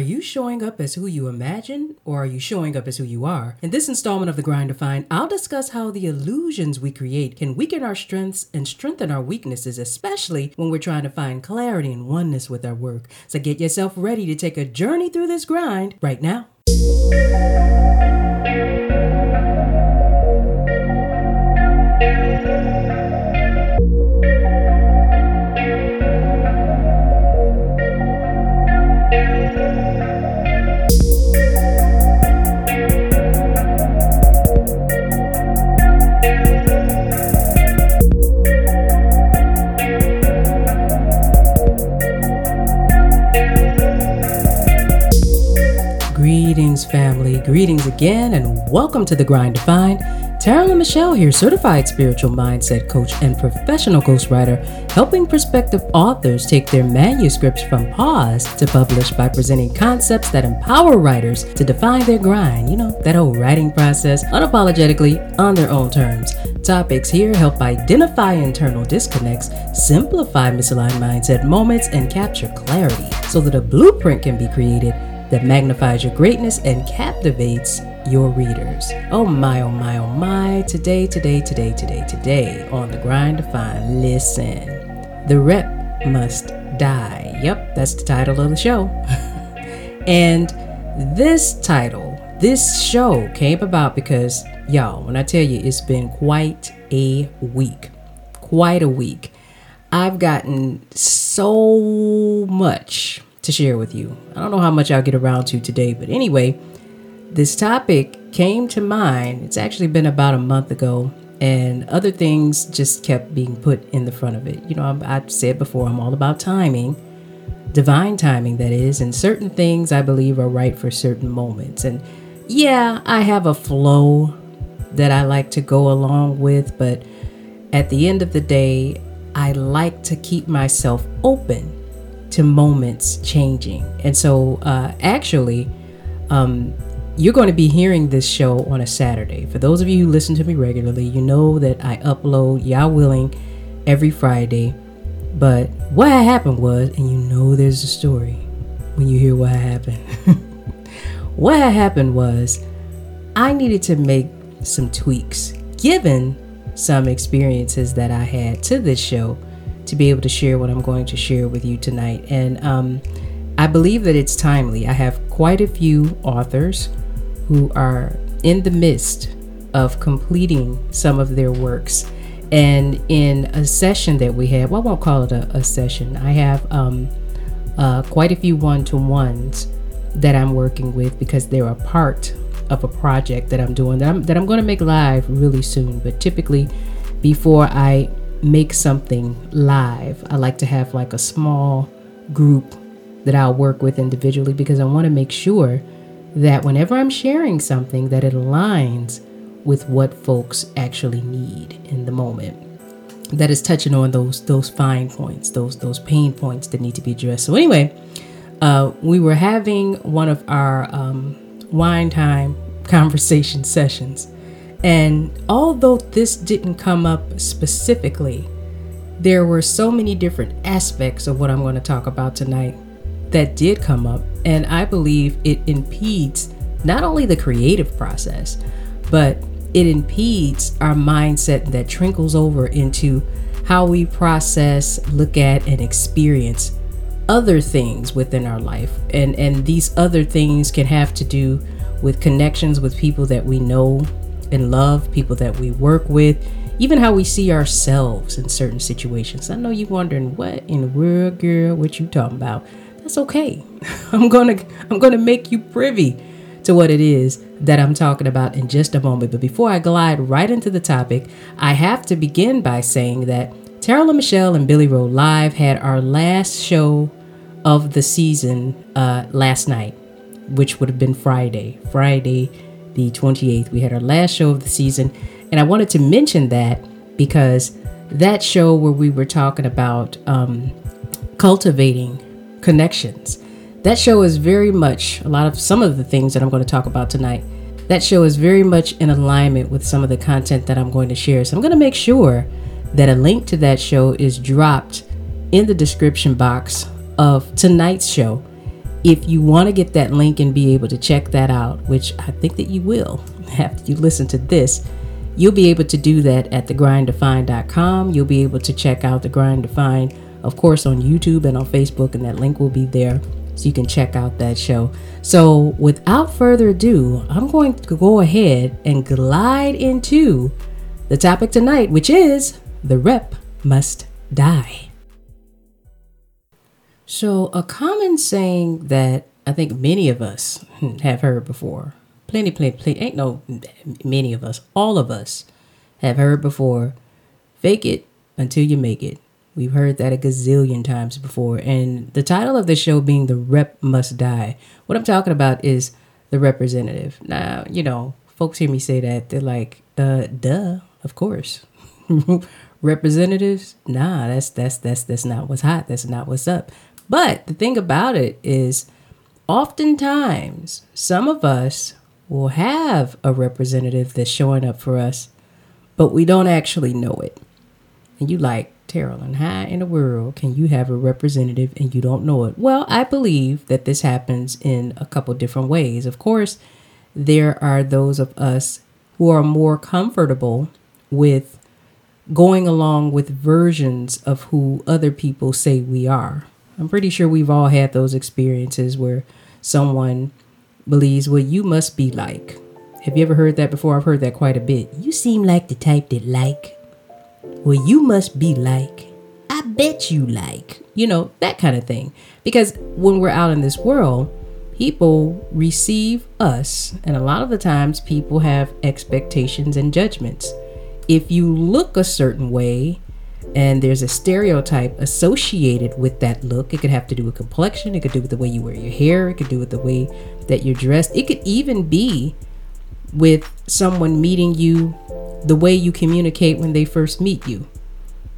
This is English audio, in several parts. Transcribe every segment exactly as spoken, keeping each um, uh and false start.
Are you showing up as who you imagine, or are you showing up as who you are? In this installment of The Grind to Find, I'll discuss how the illusions we create can weaken our strengths and strengthen our weaknesses, especially when we're trying to find clarity and oneness with our work. So get yourself ready to take a journey through this grind right now. Greetings, family. Greetings again, and welcome to The Grind Defined. Taralyn Michelle here, certified spiritual mindset coach and professional ghostwriter, helping prospective authors take their manuscripts from pause to publish by presenting concepts that empower writers to define their grind, you know, that whole writing process, unapologetically on their own terms. Topics here help identify internal disconnects, simplify misaligned mindset moments, and capture clarity so that a blueprint can be created that magnifies your greatness and captivates your readers. Oh my, oh my, oh my. Today, today, today, today, today on The Grind to Find. Listen, the rep must die. Yep, that's the title of the show. And this title, this show came about because, y'all, when I tell you, it's been quite a week, quite a week. I've gotten so much to share with you. I don't know how much I'll get around to today, but anyway, this topic came to mind. It's actually been about a month ago, and other things just kept being put in the front of it. You know, I'm, I've said before, I'm all about timing, divine timing, that is, and certain things I believe are right for certain moments. And yeah, I have a flow that I like to go along with, but at the end of the day, I like to keep myself open to moments changing. And so uh, actually, um, you're going to be hearing this show on a Saturday. For those of you who listen to me regularly, you know that I upload, y'all willing, every Friday. But what happened was, and you know there's a story when you hear what happened. What happened was, I needed to make some tweaks, given some experiences that I had to this show, to be able to share what I'm going to share with you tonight. And um, I believe that it's timely. I have quite a few authors who are in the midst of completing some of their works. And in a session that we had, well, I won't call it a, a session. I have um, uh, quite a few one-to-ones that I'm working with because they're a part of a project that I'm doing that I'm, that I'm going to make live really soon. But typically, before I make something live, I like to have like a small group that I'll work with individually, because I want to make sure that whenever I'm sharing something, that it aligns with what folks actually need in the moment, that is touching on those those fine points, those those pain points that need to be addressed. So anyway, uh, we were having one of our um, wine time conversation sessions. And although this didn't come up specifically, there were so many different aspects of what I'm going to talk about tonight that did come up. And I believe it impedes not only the creative process, but it impedes our mindset that trickles over into how we process, look at, and experience other things within our life. And, and these other things can have to do with connections with people that we know and love, people that we work with, even how we see ourselves in certain situations. I know you're wondering, what in the world, girl, what you talking about? That's okay. I'm gonna I'm gonna make you privy to what it is that I'm talking about in just a moment. But before I glide right into the topic, I have to begin by saying that Taralyn Michelle and Billy Roe Live had our last show of the season uh, last night, which would have been Friday, Friday. The twenty-eighth, we had our last show of the season, and I wanted to mention that because that show where we were talking about um, cultivating connections, that show is very much a lot of some of the things that I'm going to talk about tonight. That show is very much in alignment with some of the content that I'm going to share. So I'm going to make sure that a link to that show is dropped in the description box of tonight's show. If you want to get that link and be able to check that out, which I think that you will after you listen to this, you'll be able to do that at the grind defined dot com. You'll be able to check out The Grind Defined, of course, on YouTube and on Facebook, and that link will be there so you can check out that show. So without further ado, I'm going to go ahead and glide into the topic tonight, which is the rep must die. So a common saying that I think many of us have heard before, plenty, plenty, plenty, ain't no many of us, all of us have heard before, fake it until you make it. We've heard that a gazillion times before. And the title of the show being The Rep Must Die, what I'm talking about is the representative. Now, you know, folks hear me say that, they're like, uh, duh, of course. Representatives? Nah, that's, that's, that's, that's not what's hot. That's not what's up. But the thing about it is, oftentimes, some of us will have a representative that's showing up for us, but we don't actually know it. And you like, Taralyn, how in the world can you have a representative and you don't know it? Well, I believe that this happens in a couple different ways. Of course, there are those of us who are more comfortable with going along with versions of who other people say we are. I'm pretty sure we've all had those experiences where someone believes, well, you must be like. Have you ever heard that before? I've heard that quite a bit. You seem like the type that like. Well, you must be like. I bet you like. You know, that kind of thing. Because when we're out in this world, people receive us. And a lot of the times people have expectations and judgments. If you look a certain way and there's a stereotype associated with that look, it could have to do with complexion, it could do with the way you wear your hair, it could do with the way that you're dressed, it could even be with someone meeting you, the way you communicate when they first meet you.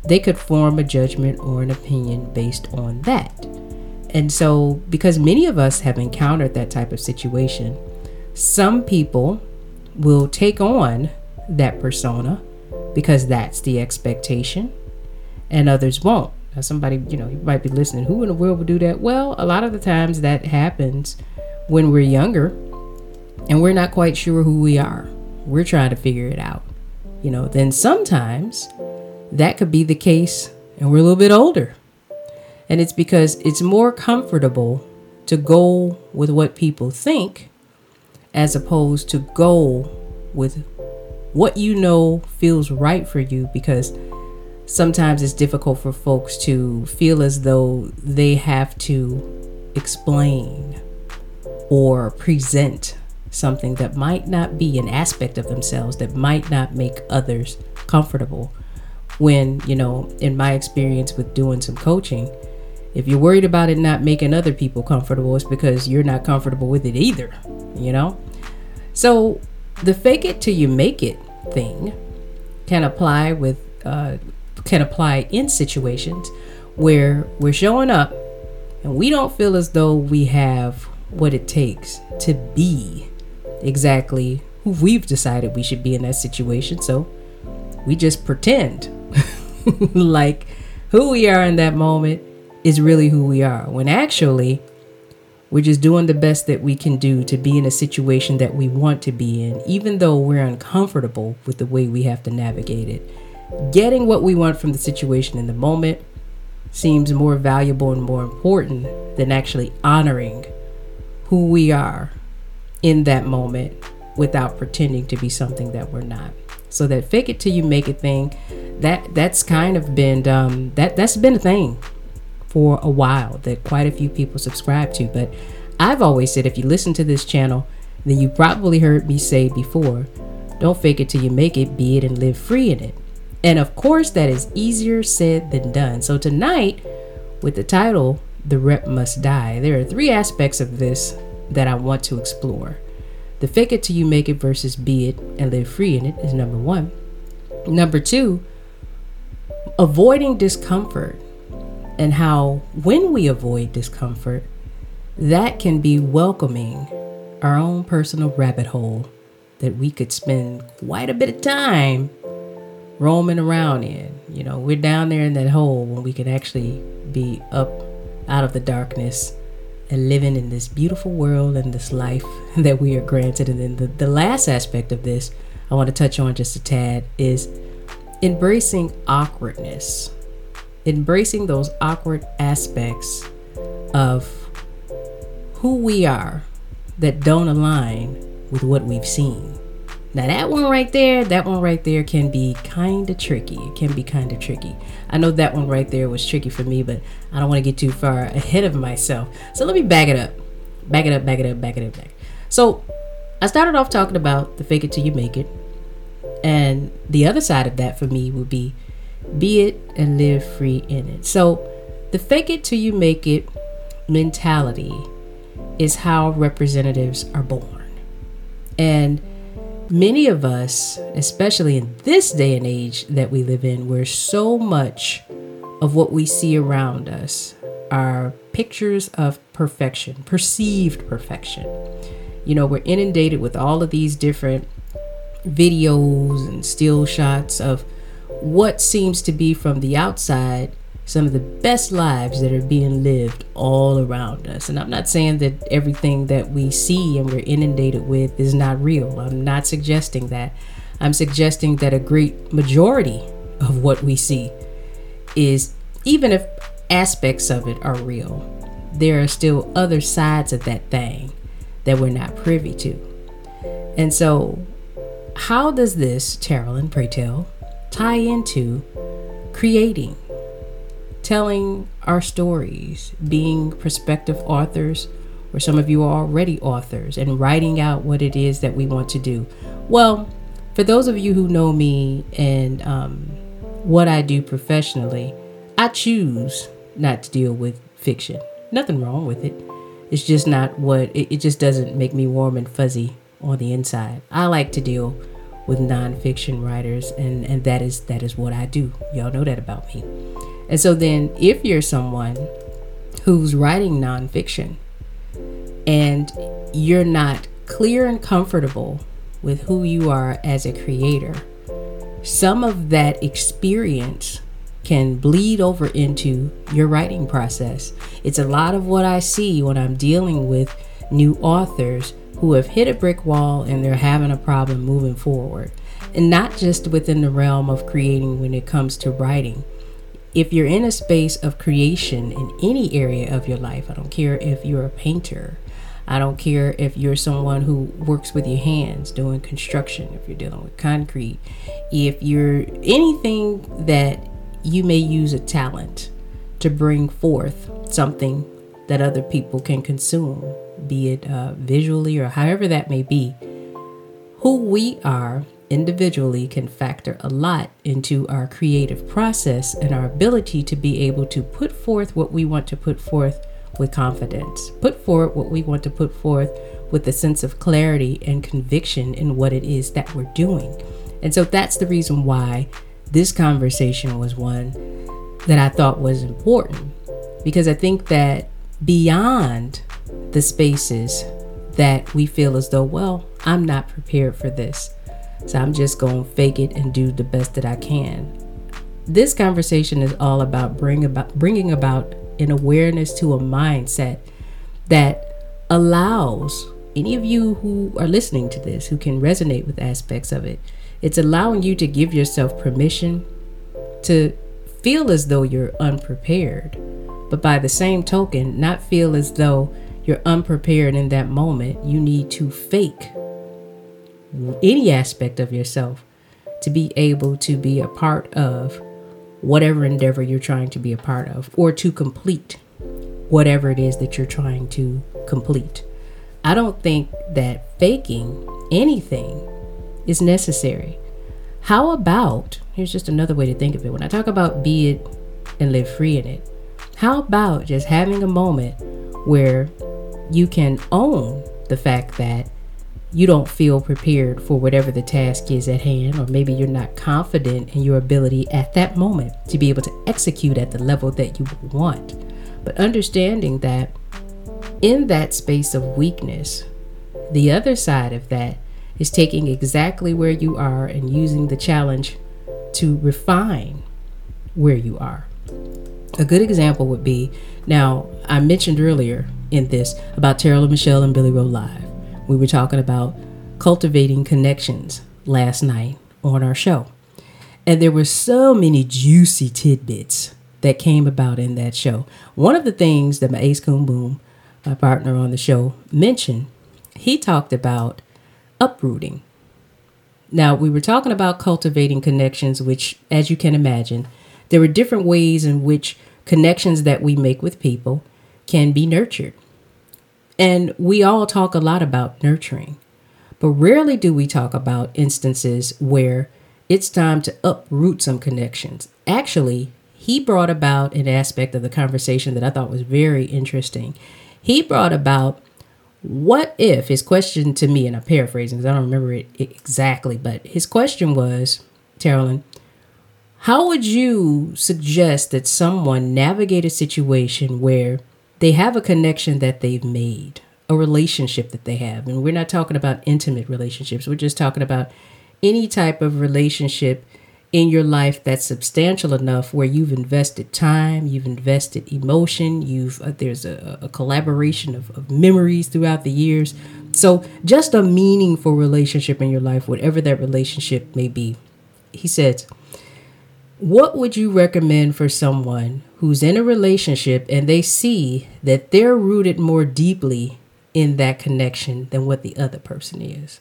They could form a judgment or an opinion based on that. And so, because many of us have encountered that type of situation, some people will take on that persona because that's the expectation, and others won't. Now, somebody, you know, you might be listening, who in the world would do that? Well, a lot of the times that happens when we're younger and we're not quite sure who we are. We're trying to figure it out, you know. Then sometimes that could be the case and we're a little bit older, and it's because it's more comfortable to go with what people think as opposed to go with what you know feels right for you, because sometimes it's difficult for folks to feel as though they have to explain or present something that might not be an aspect of themselves that might not make others comfortable. When, you know, in my experience with doing some coaching, if you're worried about it not making other people comfortable, it's because you're not comfortable with it either, you know? So the fake it till you make it thing can apply with uh, can apply in situations where we're showing up and we don't feel as though we have what it takes to be exactly who we've decided we should be in that situation. So we just pretend like who we are in that moment is really who we are, when actually we're just doing the best that we can do to be in a situation that we want to be in, even though we're uncomfortable with the way we have to navigate it. Getting what we want from the situation in the moment seems more valuable and more important than actually honoring who we are in that moment without pretending to be something that we're not. So that fake it till you make it thing, that that's kind of been, um, that that's been a thing for a while that quite a few people subscribe to. But I've always said, if you listen to this channel, then you probably heard me say before, don't fake it till you make it, be it and live free in it. And of course that is easier said than done. So tonight, with the title, The Rep Must Die, there are three aspects of this that I want to explore. The fake it till you make it versus be it and live free in it is number one. Number two, avoiding discomfort, and how when we avoid discomfort, that can be welcoming our own personal rabbit hole that we could spend quite a bit of time roaming around in. You know, we're down there in that hole when we could actually be up out of the darkness and living in this beautiful world and this life that we are granted. And then the, the last aspect of this I want to touch on just a tad is embracing awkwardness, embracing those awkward aspects of who we are that don't align with what we've seen. Now that one right there, that one right there can be kind of tricky. It can be kind of tricky. I know that one right there was tricky for me, but I don't want to get too far ahead of myself. So let me back it up, back it up, back it up, back it up, back. So I started off talking about the fake it till you make it. And the other side of that for me would be be it and live free in it. So the fake it till you make it mentality is how representatives are born. And many of us, especially in this day and age that we live in, where so much of what we see around us are pictures of perfection, perceived perfection. You know, we're inundated with all of these different videos and still shots of what seems to be, from the outside, some of the best lives that are being lived all around us. And I'm not saying that everything that we see and we're inundated with is not real. I'm not suggesting that. I'm suggesting that a great majority of what we see is, even if aspects of it are real, there are still other sides of that thing that we're not privy to. And so how does this, Taralyn, pray tell, tie into creating, telling our stories, being prospective authors, or some of you are already authors, and writing out what it is that we want to do? Well, for those of you who know me and um, what I do professionally, I choose not to deal with fiction. Nothing wrong with it. It's just not what, it, it just doesn't make me warm and fuzzy on the inside. I like to deal with nonfiction writers, and, and that is that is what I do. Y'all know that about me. And so then if you're someone who's writing nonfiction and you're not clear and comfortable with who you are as a creator, some of that experience can bleed over into your writing process. It's a lot of what I see when I'm dealing with new authors who have hit a brick wall and they're having a problem moving forward. And not just within the realm of creating when it comes to writing. If you're in a space of creation in any area of your life, I don't care if you're a painter, I don't care if you're someone who works with your hands doing construction, if you're dealing with concrete, if you're anything that you may use a talent to bring forth something that other people can consume, be it uh, visually or however that may be, who we are individually can factor a lot into our creative process and our ability to be able to put forth what we want to put forth with confidence, put forth what we want to put forth with a sense of clarity and conviction in what it is that we're doing. And so that's the reason why this conversation was one that I thought was important, because I think that beyond the spaces that we feel as though, well, I'm not prepared for this, so I'm just going to fake it and do the best that I can, this conversation is all about bring about bringing about an awareness to a mindset that allows any of you who are listening to this, who can resonate with aspects of it, it's allowing you to give yourself permission to feel as though you're unprepared, but by the same token, not feel as though you're unprepared in that moment. You need to fake any aspect of yourself to be able to be a part of whatever endeavor you're trying to be a part of, or to complete whatever it is that you're trying to complete. I don't think that faking anything is necessary. How about, here's just another way to think of it. When I talk about be it and live free in it, how about just having a moment where you can own the fact that you don't feel prepared for whatever the task is at hand, or maybe you're not confident in your ability at that moment to be able to execute at the level that you want. But understanding that in that space of weakness, the other side of that is taking exactly where you are and using the challenge to refine where you are. A good example would be, now I mentioned earlier in this about Taralyn Michelle and Billy Roe Live. We were talking about cultivating connections last night on our show. And there were so many juicy tidbits that came about in that show. One of the things that my Ace Coon Boom, my partner on the show, mentioned, he talked about uprooting. Now, we were talking about cultivating connections, which, as you can imagine, there are different ways in which connections that we make with people can be nurtured. And we all talk a lot about nurturing, but rarely do we talk about instances where it's time to uproot some connections. Actually, he brought about an aspect of the conversation that I thought was very interesting. He brought about, what if, his question to me, and I'm paraphrasing because I don't remember it exactly, but his question was, Taralyn, how would you suggest that someone navigate a situation where they have a connection that they've made, a relationship that they have? And we're not talking about intimate relationships. We're just talking about any type of relationship in your life that's substantial enough where you've invested time, you've invested emotion, you've uh, there's a, a collaboration of, of memories throughout the years. So just a meaningful relationship in your life, whatever that relationship may be. He said, what would you recommend for someone who's in a relationship and they see that they're rooted more deeply in that connection than what the other person is?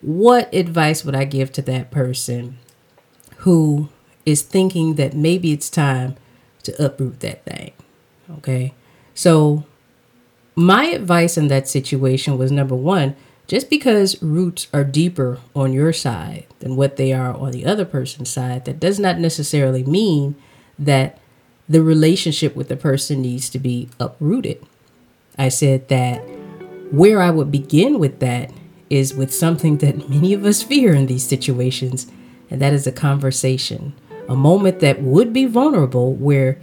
What advice would I give to that person who is thinking that maybe it's time to uproot that thing? Okay. So my advice in that situation was, number one, just because roots are deeper on your side than what they are on the other person's side, that does not necessarily mean that the relationship with the person needs to be uprooted. I said that where I would begin with that is with something that many of us fear in these situations, and that is a conversation, a moment that would be vulnerable where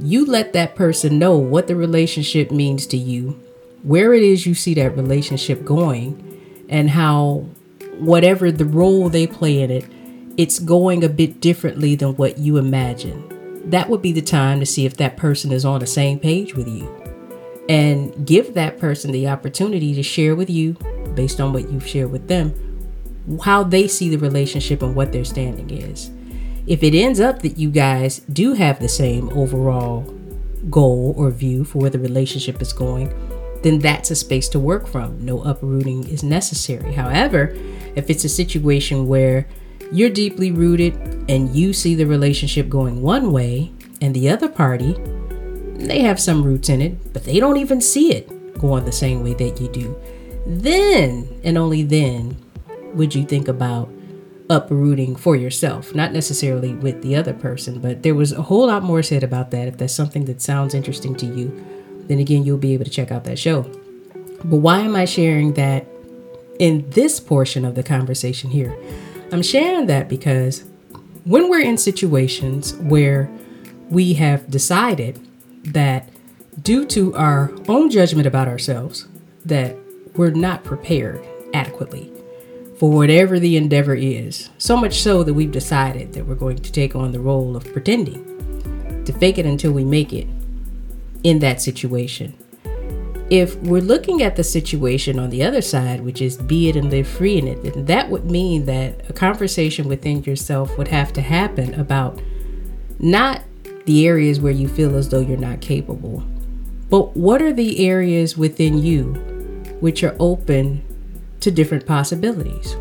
you let that person know what the relationship means to you, where it is you see that relationship going, and how whatever the role they play in it, it's going a bit differently than what you imagine. That would be the time to see if that person is on the same page with you, and give that person the opportunity to share with you, based on what you've shared with them, how they see the relationship and what their standing is. If it ends up that you guys do have the same overall goal or view for where the relationship is going, then that's a space to work from. No uprooting is necessary. However, if it's a situation where you're deeply rooted and you see the relationship going one way and the other party, they have some roots in it, but they don't even see it going the same way that you do, then and only then would you think about uprooting for yourself, not necessarily with the other person. But there was a whole lot more said about that. If that's something that sounds interesting to you, then again, you'll be able to check out that show. But why am I sharing that in this portion of the conversation here? I'm sharing that because when we're in situations where we have decided that due to our own judgment about ourselves, that we're not prepared adequately for whatever the endeavor is, so much so that we've decided that we're going to take on the role of pretending, to fake it until we make it in that situation. If we're looking at the situation on the other side, which is be it and live free in it, then that would mean that a conversation within yourself would have to happen about not the areas where you feel as though you're not capable, but what are the areas within you which are open to different possibilities,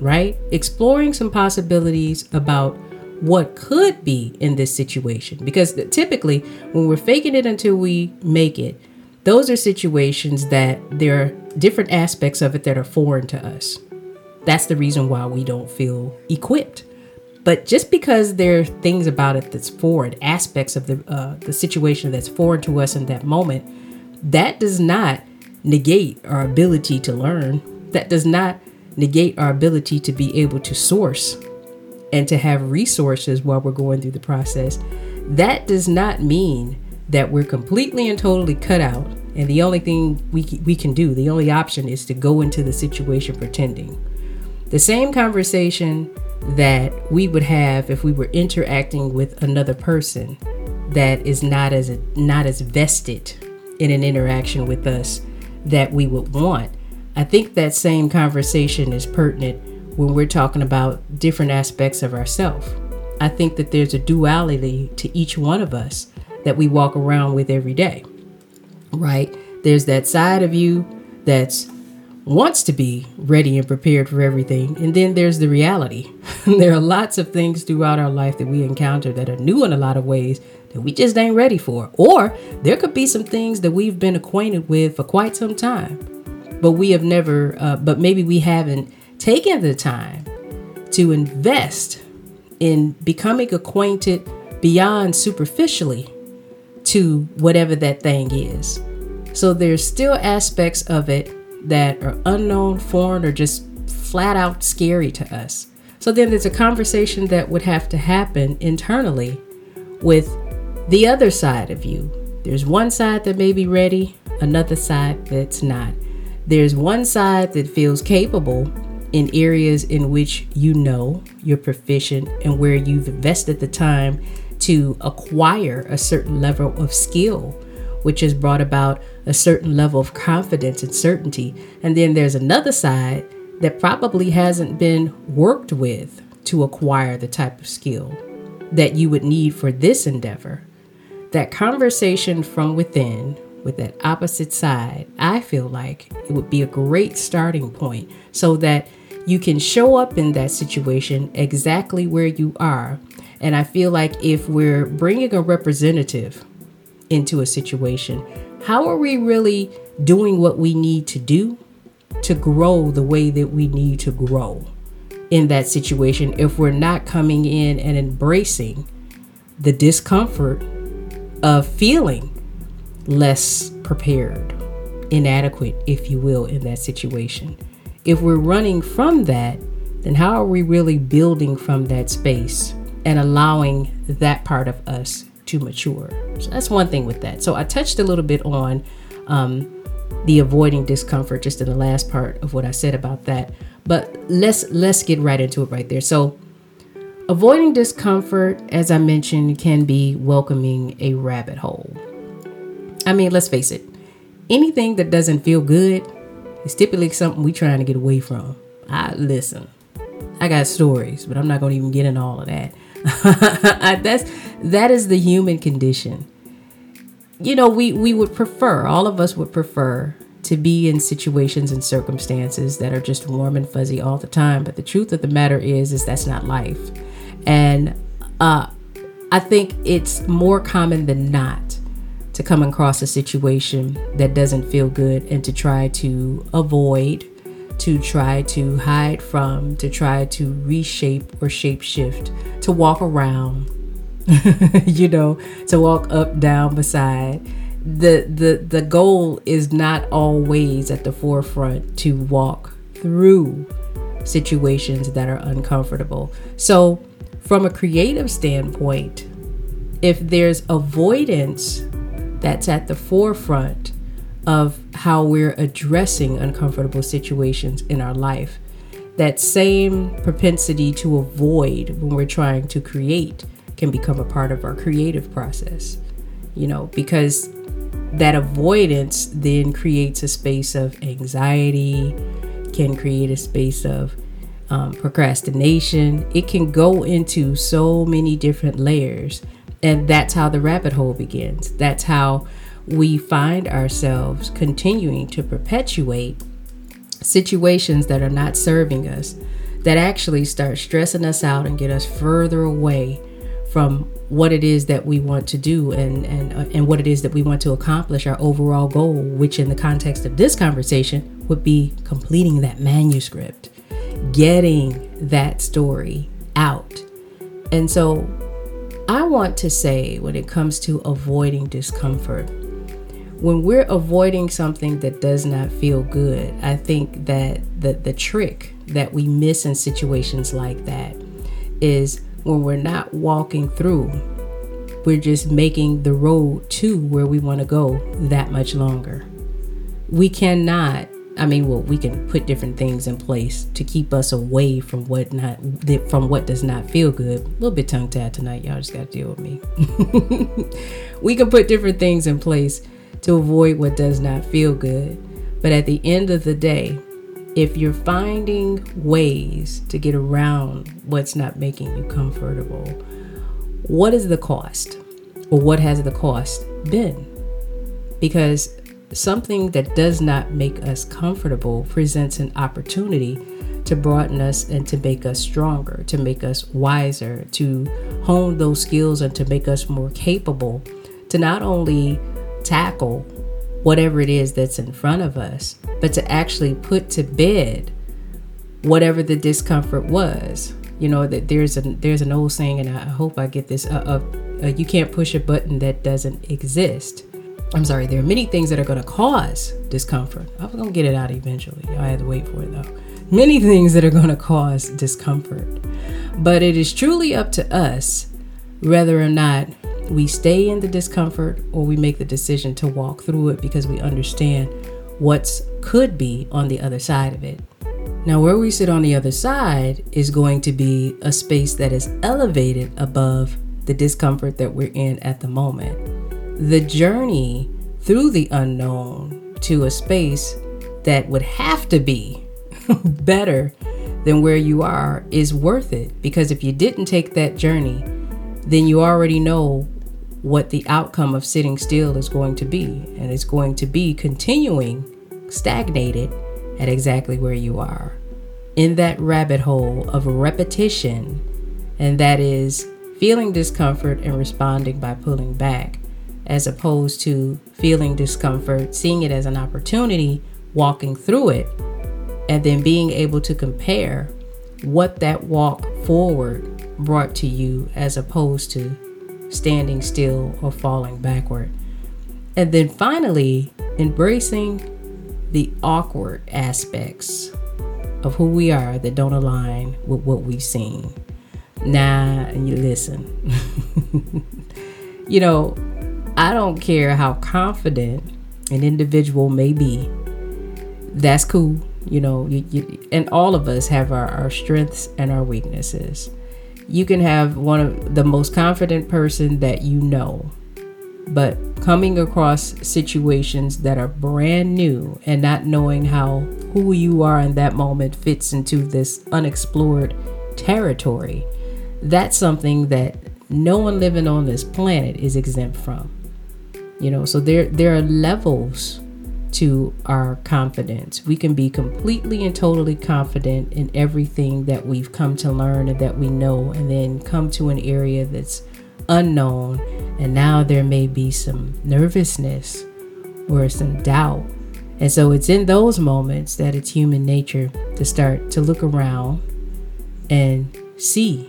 right? Exploring some possibilities about what could be in this situation, because typically when we're faking it until we make it, those are situations that there are different aspects of it that are foreign to us. That's the reason why we don't feel equipped. But just because there are things about it that's foreign, aspects of the uh, the situation that's foreign to us in that moment, that does not negate our ability to learn. That does not negate our ability to be able to source and to have resources while we're going through the process. That does not mean that we're completely and totally cut out, and the only thing we we can do, the only option, is to go into the situation pretending. The same conversation that we would have if we were interacting with another person that is not as not as vested in an interaction with us that we would want. I think that same conversation is pertinent when we're talking about different aspects of ourselves. I think that there's a duality to each one of us that we walk around with every day, right? There's that side of you that's wants to be ready and prepared for everything. And then there's the reality. There are lots of things throughout our life that we encounter that are new in a lot of ways that we just ain't ready for. Or there could be some things that we've been acquainted with for quite some time, but we have never, uh, but maybe we haven't taken the time to invest in becoming acquainted beyond superficially to whatever that thing is. So there's still aspects of it that are unknown, foreign, or just flat out scary to us. So then there's a conversation that would have to happen internally with the other side of you. There's one side that may be ready, another side that's not. There's one side that feels capable in areas in which you know you're proficient and where you've invested the time to acquire a certain level of skill, which has brought about a certain level of confidence and certainty. And then there's another side that probably hasn't been worked with to acquire the type of skill that you would need for this endeavor. That conversation from within with that opposite side, I feel like it would be a great starting point so that you can show up in that situation exactly where you are. And I feel like if we're bringing a representative into a situation, how are we really doing what we need to do to grow the way that we need to grow in that situation if we're not coming in and embracing the discomfort of feeling less prepared, inadequate, if you will, in that situation? If we're running from that, then how are we really building from that space and allowing that part of us to mature? So that's one thing with that. So I touched a little bit on um, the avoiding discomfort just in the last part of what I said about that. But let's let's get right into it right there. So avoiding discomfort, as I mentioned, can be welcoming a rabbit hole. I mean, let's face it. Anything that doesn't feel good is typically something we're trying to get away from. I listen. I got stories, but I'm not going to even get into all of that. That's that is the human condition. You know, we, we would prefer, all of us would prefer to be in situations and circumstances that are just warm and fuzzy all the time. But the truth of the matter is, is that's not life. And uh, I think it's more common than not to come across a situation that doesn't feel good and to try to avoid, to try to hide from, to try to reshape or shapeshift, to walk around, you know, to walk up, down, beside. The, the, the goal is not always at the forefront to walk through situations that are uncomfortable. So from a creative standpoint, if there's avoidance that's at the forefront of how we're addressing uncomfortable situations in our life, that same propensity to avoid when we're trying to create can become a part of our creative process, you know, because that avoidance then creates a space of anxiety, can create a space of um, procrastination. It can go into so many different layers, and that's how the rabbit hole begins. That's how we find ourselves continuing to perpetuate situations that are not serving us, that actually start stressing us out and get us further away from what it is that we want to do and and uh, and what it is that we want to accomplish, our overall goal, which in the context of this conversation would be completing that manuscript, getting that story out. And so I want to say, when it comes to avoiding discomfort, when we're avoiding something that does not feel good, I think that the, the trick that we miss in situations like that is when we're not walking through, we're just making the road to where we want to go that much longer. We cannot, I mean, well, we can put different things in place to keep us away from what not, from what does not feel good. A little bit tongue-tied tonight, y'all just got to deal with me. We can put different things in place to avoid what does not feel good. But at the end of the day, if you're finding ways to get around what's not making you comfortable, what is the cost? Or what has the cost been? Because something that does not make us comfortable presents an opportunity to broaden us and to make us stronger, to make us wiser, to hone those skills and to make us more capable to not only tackle whatever it is that's in front of us, but to actually put to bed whatever the discomfort was. You know, that there's a there's an old saying, and I hope I get this up. Uh, uh, you can't push a button that doesn't exist. I'm sorry, there are many things that are going to cause discomfort. I'm going to get it out eventually. I had to wait for it though. Many things that are going to cause discomfort. But it is truly up to us whether or not we stay in the discomfort or we make the decision to walk through it, because we understand what's could be on the other side of it. Now, where we sit on the other side is going to be a space that is elevated above the discomfort that we're in at the moment. The journey through the unknown to a space that would have to be better than where you are is worth it, because if you didn't take that journey, then you already know what the outcome of sitting still is going to be, and it's going to be continuing stagnated at exactly where you are in that rabbit hole of repetition, and that is feeling discomfort and responding by pulling back, as opposed to feeling discomfort, seeing it as an opportunity, walking through it, and then being able to compare what that walk forward brought to you as opposed to standing still or falling backward. And then finally, embracing the awkward aspects of who we are that don't align with what we've seen. Now, you listen, you know, I don't care how confident an individual may be. That's cool. You know, you, you, and all of us have our, our strengths and our weaknesses. You can have one of the most confident person that you know, but coming across situations that are brand new and not knowing how who you are in that moment fits into this unexplored territory, that's something that no one living on this planet is exempt from. You know, so there there are levels to our confidence. We can be completely and totally confident in everything that we've come to learn and that we know, and then come to an area that's unknown, and now there may be some nervousness or some doubt. And so it's in those moments that it's human nature to start to look around and see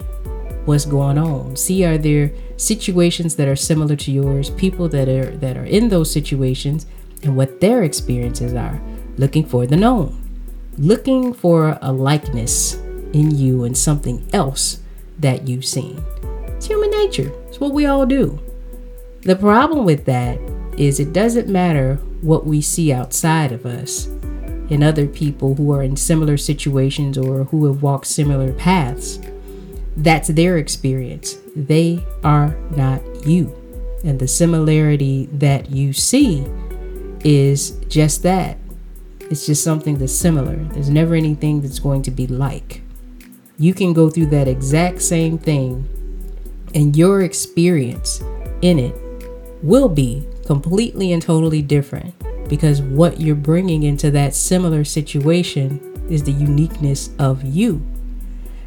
what's going on. See, are there situations that are similar to yours, people that are that are in those situations, and what their experiences are. Looking for the known, looking for a likeness in you and something else that you've seen. It's human nature. It's what we all do. The problem with that is it doesn't matter what we see outside of us in other people who are in similar situations or who have walked similar paths. That's their experience. They are not you. And the similarity that you see is just that. It's just something that's similar. There's never anything that's going to be like. You can go through that exact same thing, and your experience in it will be completely and totally different, because what you're bringing into that similar situation is the uniqueness of you.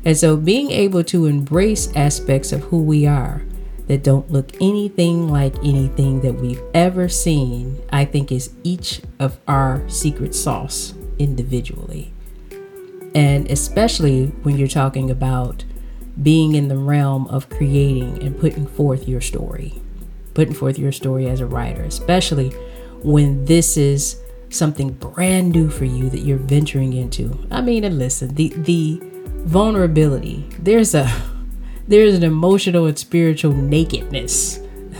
And so being able to embrace aspects of who we are that don't look anything like anything that we've ever seen, I think is each of our secret sauce individually. And especially when you're talking about being in the realm of creating and putting forth your story, putting forth your story as a writer, especially when this is something brand new for you that you're venturing into. I mean, and listen, the, the vulnerability, there's a, there's an emotional and spiritual nakedness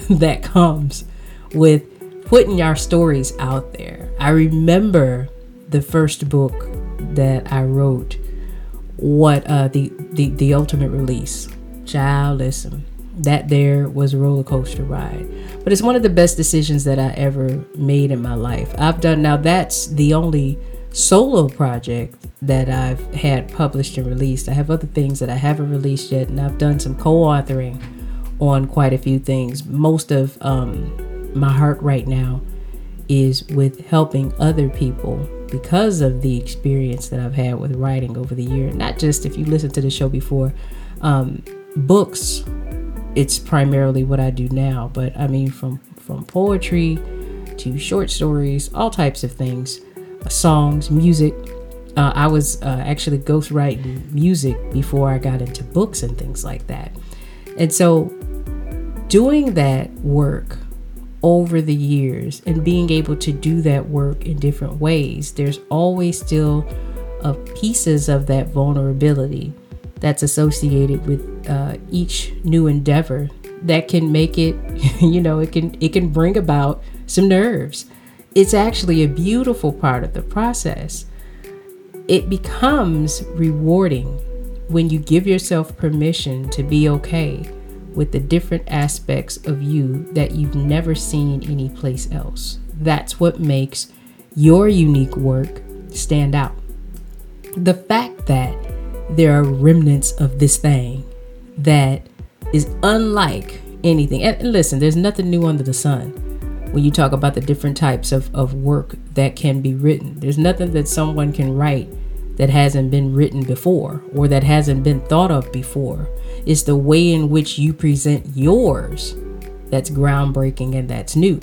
that comes with putting our stories out there. I remember the first book that I wrote, what uh, the, the, the ultimate release. Child, listen, that there was a roller coaster ride. But it's one of the best decisions that I ever made in my life. I've done, now that's the only solo project that I've had published and released. I have other things that I haven't released yet, and I've done some co-authoring on quite a few things. Most of um, my heart right now is with helping other people because of the experience that I've had with writing over the year. Not just, if you listen to the show before, um, books, it's primarily what I do now, but I mean from, from poetry to short stories, all types of things, songs, music. Uh, I was uh, actually ghostwriting music before I got into books and things like that. And so doing that work over the years and being able to do that work in different ways, there's always still uh, pieces of that vulnerability that's associated with uh, each new endeavor that can make it, you know, it can it can bring about some nerves. It's actually a beautiful part of the process. It becomes rewarding when you give yourself permission to be okay with the different aspects of you that you've never seen anyplace else. That's what makes your unique work stand out. The fact that there are remnants of this thing that is unlike anything. And listen, there's nothing new under the sun when you talk about the different types of, of work that can be written. There's nothing that someone can write that hasn't been written before or that hasn't been thought of before. It's the way in which you present yours that's groundbreaking and that's new.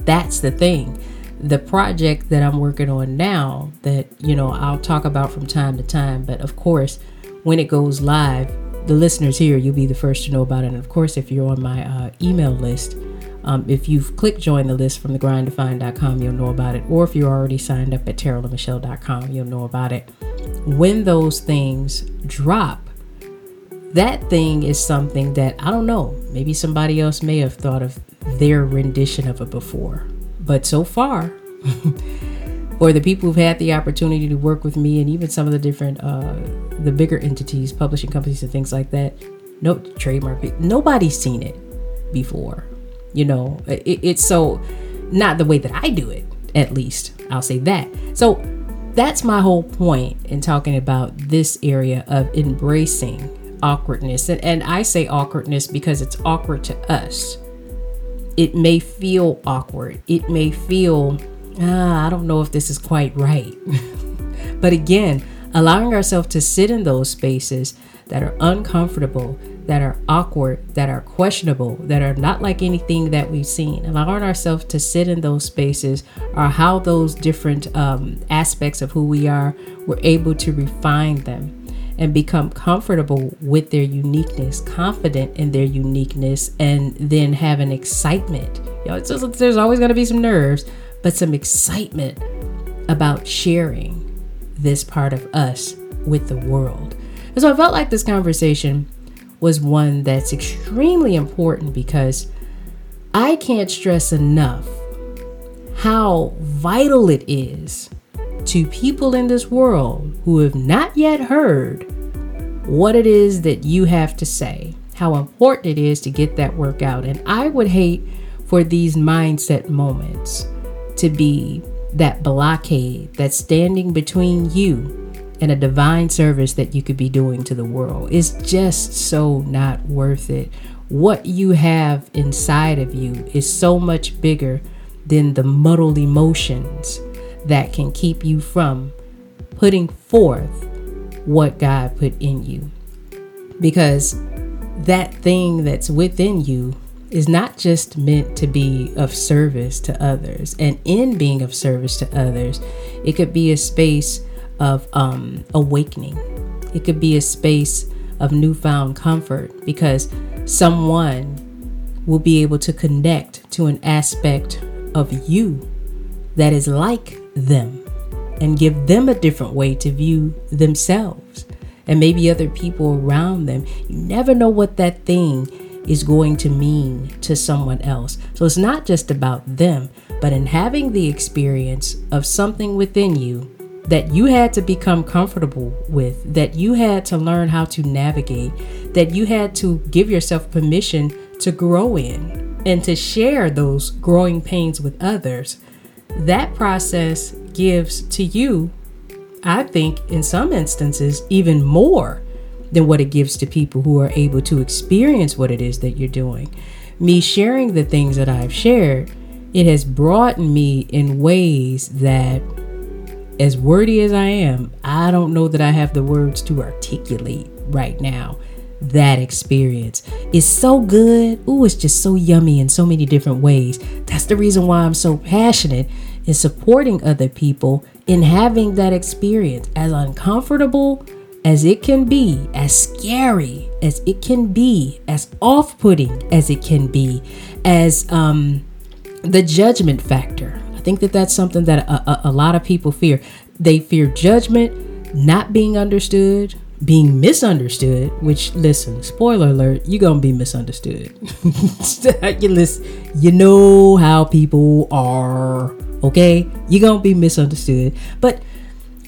That's the thing. The project that I'm working on now that, you know, I'll talk about from time to time, but of course, when it goes live, the listeners here, you'll be the first to know about it. And of course, if you're on my uh, email list, um, if you've clicked join the list from the grind defined dot com, you'll know about it. Or if you're already signed up at Taralyn Michelle dot com, you'll know about it. When those things drop, that thing is something that, I don't know, maybe somebody else may have thought of their rendition of it before. But so far, or the people who've had the opportunity to work with me, and even some of the different, uh, the bigger entities, publishing companies and things like that, no trademark, nobody's seen it before. You know, it, it's so not the way that I do it, at least I'll say that. So that's my whole point in talking about this area of embracing awkwardness. And, and I say awkwardness because it's awkward to us. It may feel awkward. It may feel, ah, I don't know if this is quite right. But again, allowing ourselves to sit in those spaces that are uncomfortable, that are awkward, that are questionable, that are not like anything that we've seen. Allowing ourselves to sit in those spaces or how those different um, aspects of who we are, we're able to refine them and become comfortable with their uniqueness, confident in their uniqueness, and then have an excitement. You know, it's just, there's always gonna be some nerves, but some excitement about sharing this part of us with the world. And so I felt like this conversation was one that's extremely important because I can't stress enough how vital it is to people in this world who have not yet heard what it is that you have to say, how important it is to get that work out. And I would hate for these mindset moments to be that blockade that's standing between you and a divine service that you could be doing to the world. It's just so not worth it. What you have inside of you is so much bigger than the muddled emotions that can keep you from putting forth what God put in you. Because that thing that's within you is not just meant to be of service to others. And in being of service to others, it could be a space of um, awakening. It could be a space of newfound comfort because someone will be able to connect to an aspect of you that is like them and give them a different way to view themselves and maybe other people around them. You never know what that thing is going to mean to someone else. So it's not just about them, but in having the experience of something within you that you had to become comfortable with, that you had to learn how to navigate, that you had to give yourself permission to grow in and to share those growing pains with others. That process gives to you, I think, in some instances, even more than what it gives to people who are able to experience what it is that you're doing. Me sharing the things that I've shared, it has broadened me in ways that, as wordy as I am, I don't know that I have the words to articulate right now. That experience is so good. Ooh, it's just so yummy in so many different ways. That's the reason why I'm so passionate in supporting other people in having that experience, as uncomfortable as it can be, as scary as it can be, as off-putting as it can be, as um, the judgment factor. I think that that's something that a, a, a lot of people fear. They fear judgment, not being understood, being misunderstood, which, listen, spoiler alert, you're going to be misunderstood. you, listen, you know how people are, okay? You're going to be misunderstood. But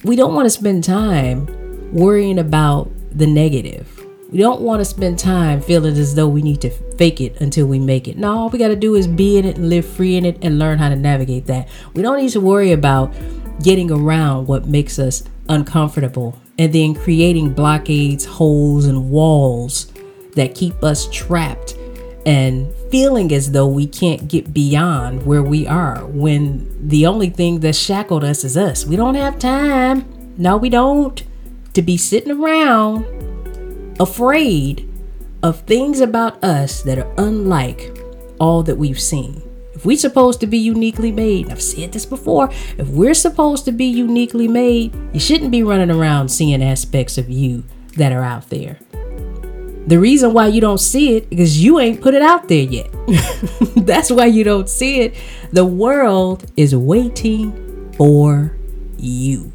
we don't want to spend time worrying about the negative. We don't want to spend time feeling as though we need to fake it until we make it. No, all we got to do is be in it and live free in it and learn how to navigate that. We don't need to worry about getting around what makes us uncomfortable and then creating blockades, holes, and walls that keep us trapped and feeling as though we can't get beyond where we are, when the only thing that shackled us is us. We don't have time. No, we don't. To be sitting around afraid of things about us that are unlike all that we've seen. If we're supposed to be uniquely made, and I've said this before, if we're supposed to be uniquely made, you shouldn't be running around seeing aspects of you that are out there. The reason why you don't see it is because you ain't put it out there yet. That's why you don't see it. The world is waiting for you.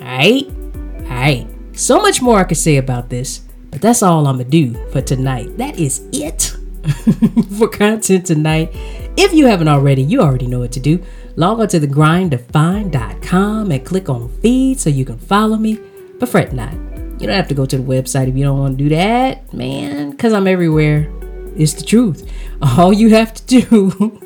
All right? All right. So much more I could say about this, but that's all I'm going to do for tonight. That is it for content tonight. If you haven't already, you already know what to do. Log on to the grind defined dot com and click on feed so you can follow me. But fret not. You don't have to go to the website if you don't want to do that, man, because I'm everywhere. It's the truth. All you have to do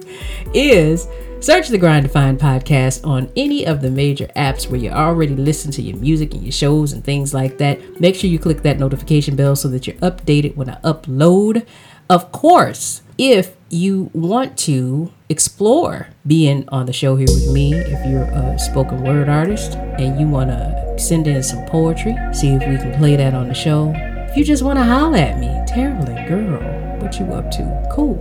is search The Grind to Find podcast on any of the major apps where you already listen to your music and your shows and things like that. Make sure you click that notification bell so that you're updated when I upload. Of course, if you want to explore being on the show here with me, if you're a spoken word artist and you want to send in some poetry, see if we can play that on the show. If you just want to holler at me, Taralyn, girl, what you up to? Cool.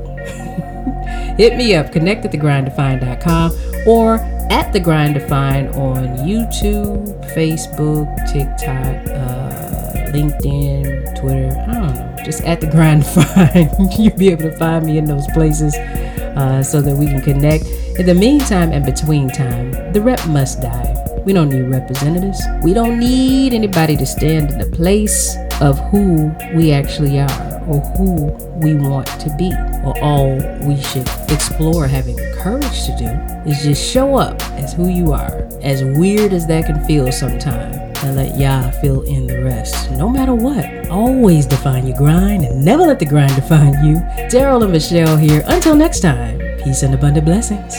Hit me up, connect at the grind defined dot com or at thegrinddefined on YouTube, Facebook, TikTok, uh, LinkedIn, Twitter. I don't know. Just at thegrinddefined. You'll be able to find me in those places uh, so that we can connect. In the meantime and between time, the rep must die. We don't need representatives. We don't need anybody to stand in the place of who we actually are or who we want to be, or all we should explore having the courage to do is just show up as who you are, as weird as that can feel sometimes, and let Yah fill in the rest. No matter what, always define your grind and never let the grind define you. Taralyn Michelle here. Until next time, peace and abundant blessings.